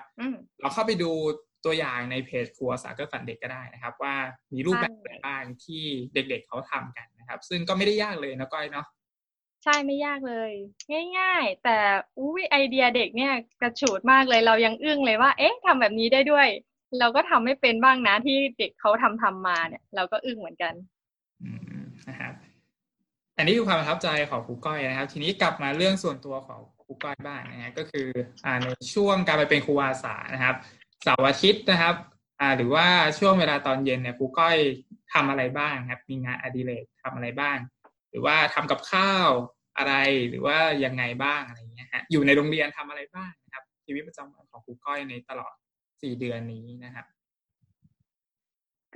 เราเข้าไปดูตัวอย่างในเพจครัวสาเกื้อฝันเด็กก็ได้นะครับว่ามีรูปแบบอะไรบ้างที่เด็กๆเขาทำกันนะครับซึ่งก็ไม่ได้ยากเลยนะก้อยเนาะใช่ไม่ยากเลยง่ายๆแต่อุ๊ยไอเดียเด็กเนี่ยกระฉูดมากเลยเรายังอึ้งเลยว่าเอ๊ะทำแบบนี้ได้ด้วยเราก็ทำไม่เป็นบ้างนะที่เด็กเขาทำมาเนี่ยเราก็อึ้งเหมือนกันนะครับอันนี้คือความประทับใจของครูก้อยนะครับทีนี้กลับมาเรื่องส่วนตัวของครูก้อยบ้างนะฮะก็คือในช่วงการไปเป็นครูอาสานะครับเสาร์อาทิตย์นะครับหรือว่าช่วงเวลาตอนเย็นเนี่ยครูก้อยทำอะไรบ้างครับมีงานอดิเรกทำอะไรบ้างหรือว่าทำกับข้าวอะไรหรือว่ายังไงบ้างอะไรเงี้ยฮะอยู่ในโรงเรียนทำอะไรบ้างนะครับชีวิตประจำวันของครูก้อยในตลอด4เดือนนี้นะครับ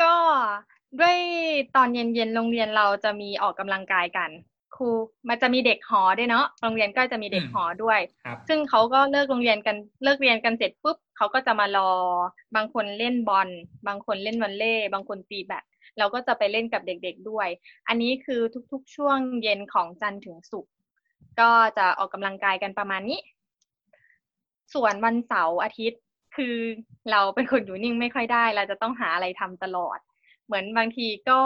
ก็ด้วยตอนเย็นๆโรงเรียนเราจะมีออกกำลังกายกันครูมันจะมีเด็กหอด้วยเนาะโรงเรียนก็จะมีเด็กหอด้วยซึ่งเขาก็เลิกเรียนกันเสร็จปุ๊บเขาก็จะมารอบางคนเล่นบอลบางคนเล่นวอลเลย์บางคนตีแบดเราก็จะไปเล่นกับเด็กๆด้วยอันนี้คือทุกๆช่วงเย็นของจันทร์ถึงศุกร์ก็จะออกกำลังกายกันประมาณนี้ส่วนวันเสาร์อาทิตย์คือเราเป็นคนอยู่นิ่งไม่ค่อยได้เราจะต้องหาอะไรทำตลอดเหมือนบางทีก็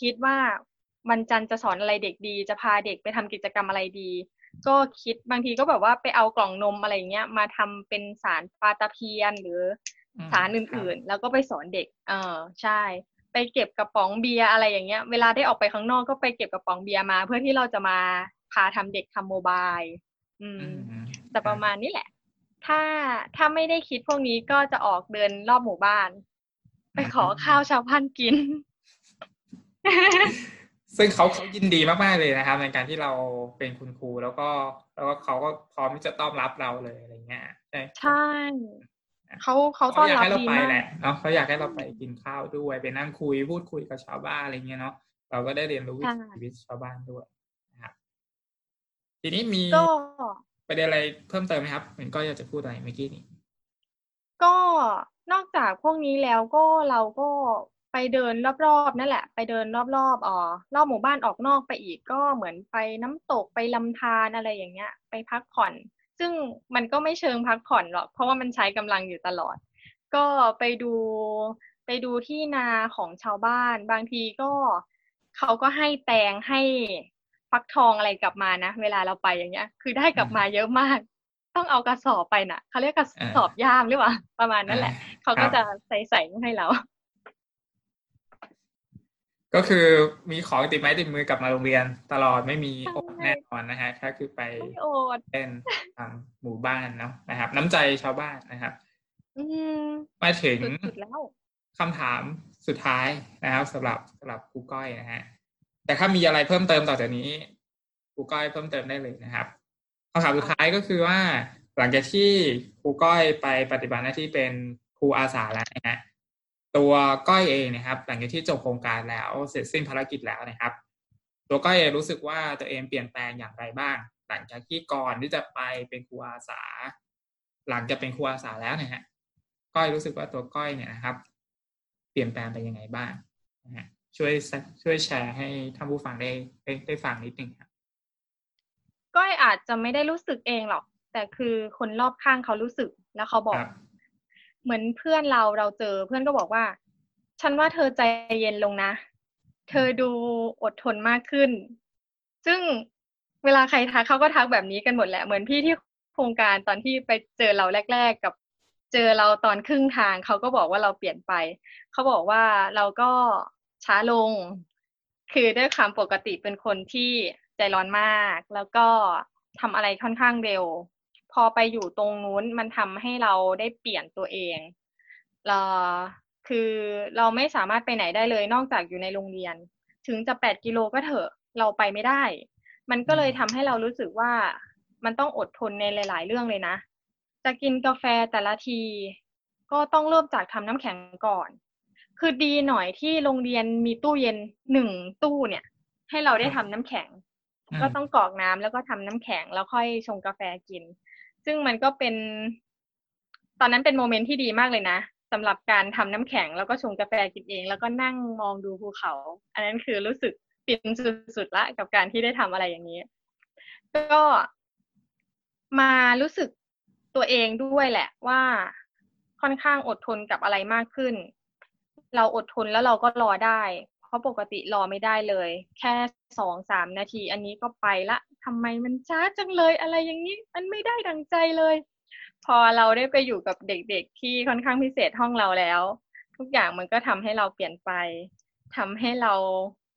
คิดว่าวันจันทร์จะสอนอะไรเด็กดีจะพาเด็กไปทำกิจกรรมอะไรดีก็คิดบางทีก็แบบว่าไปเอากล่องนมอะไรเงี้ยมาทำเป็นสารปลาตะเพียนหรือสารอื่นๆแล้วก็ไปสอนเด็กใช่ไปเก็บกระป๋องเบียร์อะไรอย่างเงี้ยเวลาได้ออกไปข้างนอกก็ไปเก็บกระป๋องเบียร์มาเพื่อที่เราจะมาพาทำเด็กทำโมบายแต่ประมาณนี้แหละถ้าไม่ได้คิดพวกนี้ก็จะออกเดินรอบหมู่บ้านไปขอข้าวชาวบ้านกินซึ่งเขายินดีมากๆเลยนะครับในการที่เราเป็นคุณครูแล้วก็เขาก็พร้อมที่จะต้อนรับเราเลยอะไรเงี้ยใช่เขาต้อนรับดีมากเนาะเขาอยากให้เราไปกินข้าวด้วยไปนั่งคุยพูดคุยกับชาวบ้านอะไรเงี้ยเนาะเราก็ได้เรียนรู้ชีวิตชาวบ้านด้วยนะครับทีนี้มีประเด็นอะไรเพิ่มเติมไหมครับเหมือนก็อยากจะพูดอะไรเมื่อกี้นี้ก็นอกจากพวกนี้แล้วก็เราก็ไปเดินรอบๆนั่นแหละไปเดินรอบๆรอบหมู่บ้านออกนอกไปอีกก็เหมือนไปน้ำตกไปลำธารอะไรอย่างเงี้ยไปพักผ่อนซึ่งมันก็ไม่เชิงพักผ่อนหรอกเพราะว่ามันใช้กำลังอยู่ตลอดก็ไปดูที่นาของชาวบ้านบางทีก็เขาก็ให้แตงให้ฟักทองอะไรกลับมานะเวลาเราไปอย่างเงี้ยคือได้กลับมาเยอะมากต้องเอากระสอบไปน่ะเขาเรียกกระสอบย่ามหรือเปล่าประมาณนั้นแหละเขาก็จะใส่ให้เรา ก็คือมีของติดไม้ติดมือกลับมาโรงเรียนตลอดไม่มีอดแน่นอนนะฮะก็คือไปเป็นตามหมู่บ้านเนาะนะครับน้ำใจชาวบ้านนะครับมาถึงคำถามสุดท้ายนะครับสำหรับครูก้อยนะฮะแต่ถ้ามีอะไรเพิ่มเติมต่อจากนี้ครูก้อยเพิ่มเติมได้เลยนะครับคำถามสุดท้ายก็คือว่าหลังจากที่ครูก้อยไปปฏิบัติหน้าที่เป็นครูอาสาแล้วนะฮะตัวก้อยเองนะครับหลังจากที่จบโครงการแล้วเสร็จสิ้นภารกิจแล้วนะครับตัวก้อยรู้สึกว่าตัวเองเปลี่ยนแปลงอย่างไรบ้างหลังจากที่ก่อนที่จะไปเป็นครูอาสาหลังจากเป็นครูอาสาแล้วนะฮะก้อยรู้สึกว่าตัวก้อยเนี่ยนะครับเปลี่ยนแปลงไปยังไงบ้างนะฮะช่วยแชร์ให้ท่านผู้ฟังได้ฟังนิดนึงครับก้อยอาจจะไม่ได้รู้สึกเองหรอกแต่คือคนรอบข้างเขารู้สึกแล้วเขาบอกเหมือนเพื่อนเราเจอเพื่อนก็บอกว่าฉันว่าเธอใจเย็นลงนะเธอดูอดทนมากขึ้นซึ่งเวลาใครทักเขาก็ทักแบบนี้กันหมดแหละเหมือนพี่ที่โครงการตอนที่ไปเจอเราแรกๆกับเจอเราตอนครึ่งทางเขาก็บอกว่าเราเปลี่ยนไปเขาบอกว่าเราก็ช้าลงคือด้วยความปกติเป็นคนที่ใจร้อนมากแล้วก็ทำอะไรค่อนข้างเร็วพอไปอยู่ตรงนู้นมันทำให้เราได้เปลี่ยนตัวเองคือเราไม่สามารถไปไหนได้เลยนอกจากอยู่ในโรงเรียนถึงจะ8กิโลก็เถอะเราไปไม่ได้มันก็เลยทำให้เรารู้สึกว่ามันต้องอดทนในหลายๆเรื่องเลยนะจะกินกาแฟแต่ละทีก็ต้องเริ่มจากทำน้ำแข็งก่อนคือดีหน่อยที่โรงเรียนมีตู้เย็น1ตู้เนี่ยให้เราได้ทำน้ำแข็งก็ต้องกรอกน้ำแล้วก็ทำน้ำแข็งแล้วค่อยชงกาแฟกินซึ่งมันก็เป็นตอนนั้นเป็นโมเมนต์ที่ดีมากเลยนะสำหรับการทำน้ำแข็งแล้วก็ชงกาแฟกินเองแล้วก็นั่งมองดูภูเขาอันนั้นคือรู้สึกฟินสุดๆละกับการที่ได้ทำอะไรอย่างนี้ก็มารู้สึกตัวเองด้วยแหละว่าค่อนข้างอดทนกับอะไรมากขึ้นเราอดทนแล้วเราก็รอได้เพราะปกติรอไม่ได้เลยแค่ 2-3 นาทีอันนี้ก็ไปละทำไมมันช้าจังเลยอะไรอย่างนี้มันไม่ได้ดังใจเลยพอเราได้ไปอยู่กับเด็กๆที่ค่อนข้างพิเศษห้องเราแล้วทุกอย่างมันก็ทำให้เราเปลี่ยนไปทำให้เรา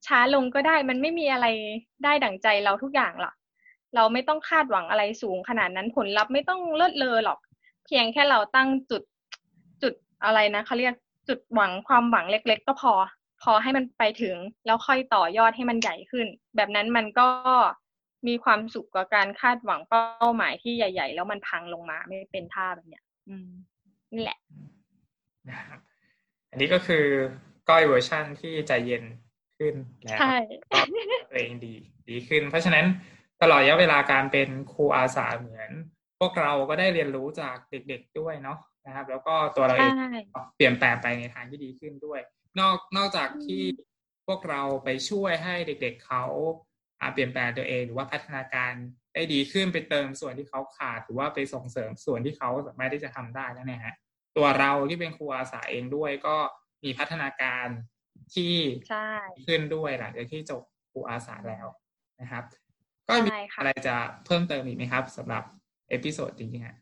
ช้าลงก็ได้มันไม่มีอะไรได้ดังใจเราทุกอย่างหรอกเราไม่ต้องคาดหวังอะไรสูงขนาดนั้นผลลัพธ์ไม่ต้องเลิศเลอหรอกเพียงแค่เราตั้งจุดอะไรนะเขาเรียกจุดหวังความหวังเล็กๆก็พอให้มันไปถึงแล้วค่อยต่อยอดให้มันใหญ่ขึ้นแบบนั้นมันก็มีความสุขกว่าการคาดหวังเป้าหมายที่ใหญ่ๆแล้วมันพังลงมาไม่เป็นท่าแบบเนี้ยนี่แหละนะครับอันนี้ก็คือก้อยเวอร์ชั่นที่ใจเย็นขึ้นแล้วใช่ตัวเองดีขึ้นเพราะฉะนั้นตลอดระยะเวลาการเป็นครูอาสาเหมือนพวกเราก็ได้เรียนรู้จากเด็กๆด้วยเนาะนะครับแล้วก็ตัวเราเองเปลี่ยนแปลงไปในทางที่ดีขึ้นด้วยนอกจากที่พวกเราไปช่วยให้เด็กๆ เขาเปลี่ยนแปลงตัวเองหรือว่าพัฒนาการได้ดีขึ้นไปเติมส่วนที่เขาขาดหรือว่าไปส่งเสริมส่วนที่เขาสามารถที่จะทำได้แล้วเนี่ยฮะตัวเราที่เป็นครูอาสาเองด้วยก็มีพัฒนาการที่ดีขึ้นด้วยหลังจากที่จบครูอาสาแล้วนะครับก็มีอะไรจะเพิ่มเติมอีกไหมครับสำหรับเอพิโซดนี้ฮะ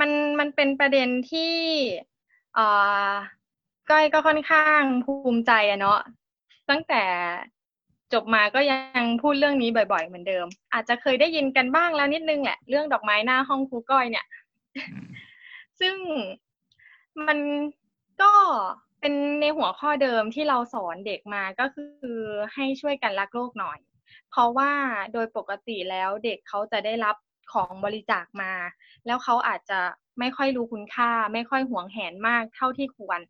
มันเป็นประเด็นที่ก้อยก็ค่อนข้างภูมิใจอะเนาะตั้งแต่จบมาก็ยังพูดเรื่องนี้บ่อยๆเหมือนเดิมอาจจะเคยได้ยินกันบ้างแล้วนิดนึงแหละเรื่องดอกไม้หน้าห้องครูก้อยเนี่ย ซึ่งมันก็เป็นในหัวข้อเดิมที่เราสอนเด็กมาก็คือให้ช่วยกันรักโลกหน่อยเพราะว่าโดยปกติแล้วเด็กเขาจะได้รับของบริจาคมาแล้วเขาอาจจะไม่ค่อยรู้คุณค่าไม่ค่อยหวงแหนมากเท่าที่ควร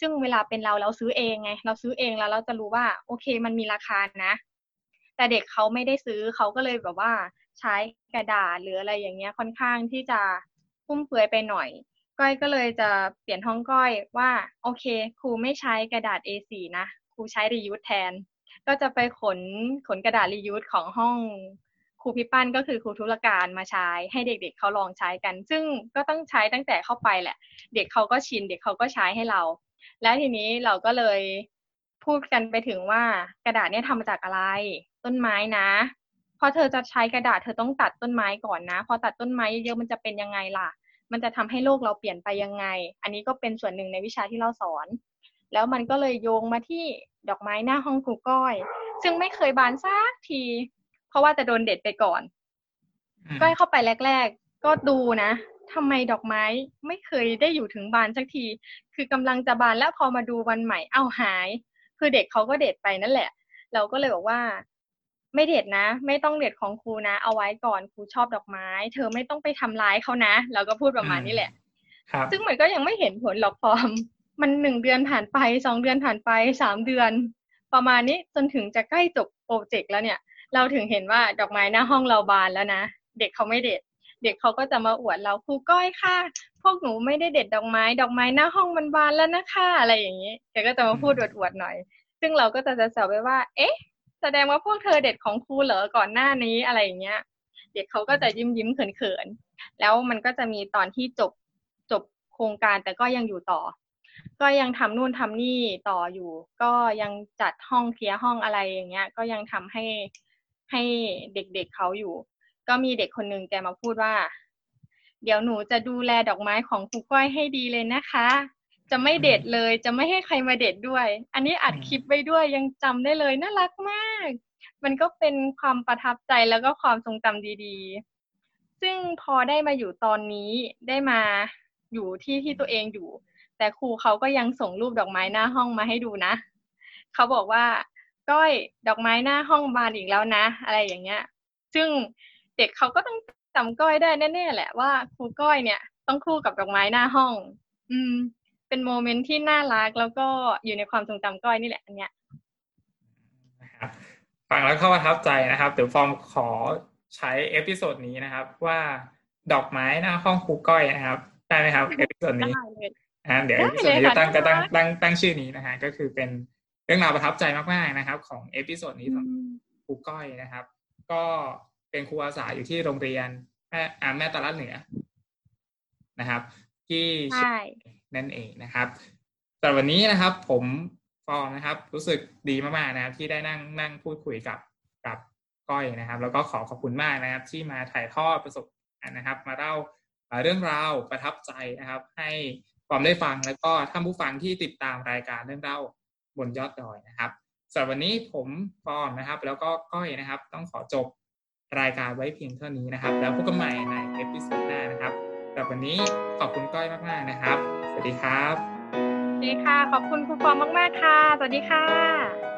ซึ่งเวลาเป็นเราซื้อเองไงเราซื้อเองแล้วเราจะรู้ว่าโอเคมันมีราคานะแต่เด็กเขาไม่ได้ซื้อเขาก็เลยแบบว่าใช้กระดาษหรืออะไรอย่างเงี้ยค่อนข้างที่จะฟุ่มเฟือยไปหน่อยก้อยก็เลยจะเปลี่ยนห้องก้อยว่าโอเคครูไม่ใช้กระดาษ A4 นะครูใช้ reuse แทนก็จะไปขนกระดาษ reuse ของห้องครูพี่ปั้นก็คือครูธุรการมาใช้ให้เด็กๆ เขาลองใช้กันซึ่งก็ต้องใช้ตั้งแต่เข้าไปแหละเด็กเขาก็ชินเด็กเขาก็ใช้ให้เราแล้วทีนี้เราก็เลยพูดกันไปถึงว่ากระดาษเนี่ยทำมาจากอะไรต้นไม้นะพอเธอจะใช้กระดาษเธอต้องตัดต้นไม้ก่อนนะพอตัดต้นไม้เยอะๆมันจะเป็นยังไงล่ะมันจะทำให้โลกเราเปลี่ยนไปยังไงอันนี้ก็เป็นส่วนหนึ่งในวิชาที่เราสอน แล้วมันก็เลยโยงมาที่ดอกไม้หน้าห้องครูก้อยซึ่งไม่เคยบานสักทีเพราะว่าจะโดนเด็ดไปก่อนก้อยเข้าไปแรกๆก็ดูนะทำไมดอกไม้ไม่เคยได้อยู่ถึงบานสักทีคือกำลังจะบานแล้วพอมาดูวันใหม่เอ้าหายคือเด็กเขาก็เด็ดไปนั่นแหละเราก็เลยบอกว่าไม่เด็ดนะไม่ต้องเด็ดของครูนะเอาไว้ก่อนครูชอบดอกไม้เธอไม่ต้องไปทำร้ายเขานะเราก็พูดประมาณนี้แหละซึ่งมันก็ยังไม่เห็นผลหรอกพอมัน1เดือนผ่านไป2เดือนผ่านไป3เดือนประมาณนี้จนถึงจะใกล้จบโปรเจกต์แล้วเนี่ยเราถึงเห็นว่าดอกไม้หน้าห้องเราบานแล้วนะเด็กเขาไม่เด็ดเด็กเขาก็จะมาอวดเราครูก้อยค่ะพวกหนูไม่ได้เด็ดดอกไม้ดอกไม้หน้าห้องมันบานแล้วนะคะอะไรอย่างนี้แกก็จะมาพูดอวดๆหน่อยซึ่งเราก็จะแซวไปว่าเอ๊ะแสดงว่าพวกเธอเด็ดของครูเหรอก่อนหน้านี้อะไรอย่างเงี้ยเด็กเขาก็จะยิ้มๆเขินๆแล้วมันก็จะมีตอนที่จบโครงการแต่ก็ยังอยู่ต่อก็ยังทำนู่นทำนี่ต่ออยู่ก็ยังจัดห้องเคลียร์ห้องอะไรอย่างเงี้ยก็ยังทำให้เด็กๆเขาอยู่ก็มีเด็กคนนึงแกมาพูดว่าเดี๋ยวหนูจะดูแลดอกไม้ของครูก้อยให้ดีเลยนะคะจะไม่เด็ดเลยจะไม่ให้ใครมาเด็ดด้วยอันนี้อัดคลิปไว้ด้วยยังจำได้เลยน่ารักมากมันก็เป็นความประทับใจแล้วก็ความทรงจำดีๆซึ่งพอได้มาอยู่ตอนนี้ได้มาอยู่ที่ที่ตัวเองอยู่แต่ครูเขาก็ยังส่งรูปดอกไม้หน้าห้องมาให้ดูนะเขาบอกว่าก้อยดอกไม้หน้าห้องบานอีกแล้วนะอะไรอย่างเงี้ยซึ่งเด็กเขาก็ต้องจำก้อยได้แน่ๆแหละว่าครูก้อยเนี่ยต้องคู่กับดอกไม้หน้าห้องเป็นโมเมนต์ที่น่ารักแล้วก็อยู่ในความทรงจำก้อยนี่แหละอันเนี้ยฟังแล้วก็ประทับใจนะครับเดี๋ยวฟอร์มขอใช้เอพิโซดนี้นะครับว่าดอกไม้หน้าห้องครูก้อยนะครับได้ไหมครับเอพิโซดนี้เดี๋ยวเอพิโซดนี้จะตั้งชื่อนี้นะฮะก็คือเป็นเรื่องราวประทับใจมากๆนะครับของเอพิโซดนี้ของครูก้อยนะครับก็เป็นครูอาสาอยู่ที่โรงเรียนแม่ตะลัดเหนือนะครับที่นั่นเองนะครับแต่วันนี้นะครับผมฟอร์มนะครับรู้สึกดีมากๆนะครับที่ได้นั่งพูดคุยกับก้อยนะครับแล้วก็ขอบคุณมากนะครับที่มาถ่ายทอดประสบการณ์นะครับมาเล่าเรื่องราวประทับใจนะครับให้ฟอร์มได้ฟังแล้วก็ท่านผู้ฟังที่ติดตามรายการเรื่องเล่าบนยอดดอยนะครับสำหรับวันนี้ผมฟอร์มนะครับแล้วก็ก้อยนะครับต้องขอจบรายการไว้เพียงเท่านี้นะครับแล้วพบกันใหม่ในเอพิโซดหน้านะครับสำหรับวันนี้ขอบคุณก้อยมากๆนะครับสวัสดีครับสวัสดีค่ะขอบคุณครูฟอร์มมากๆค่ะสวัสดีค่ะ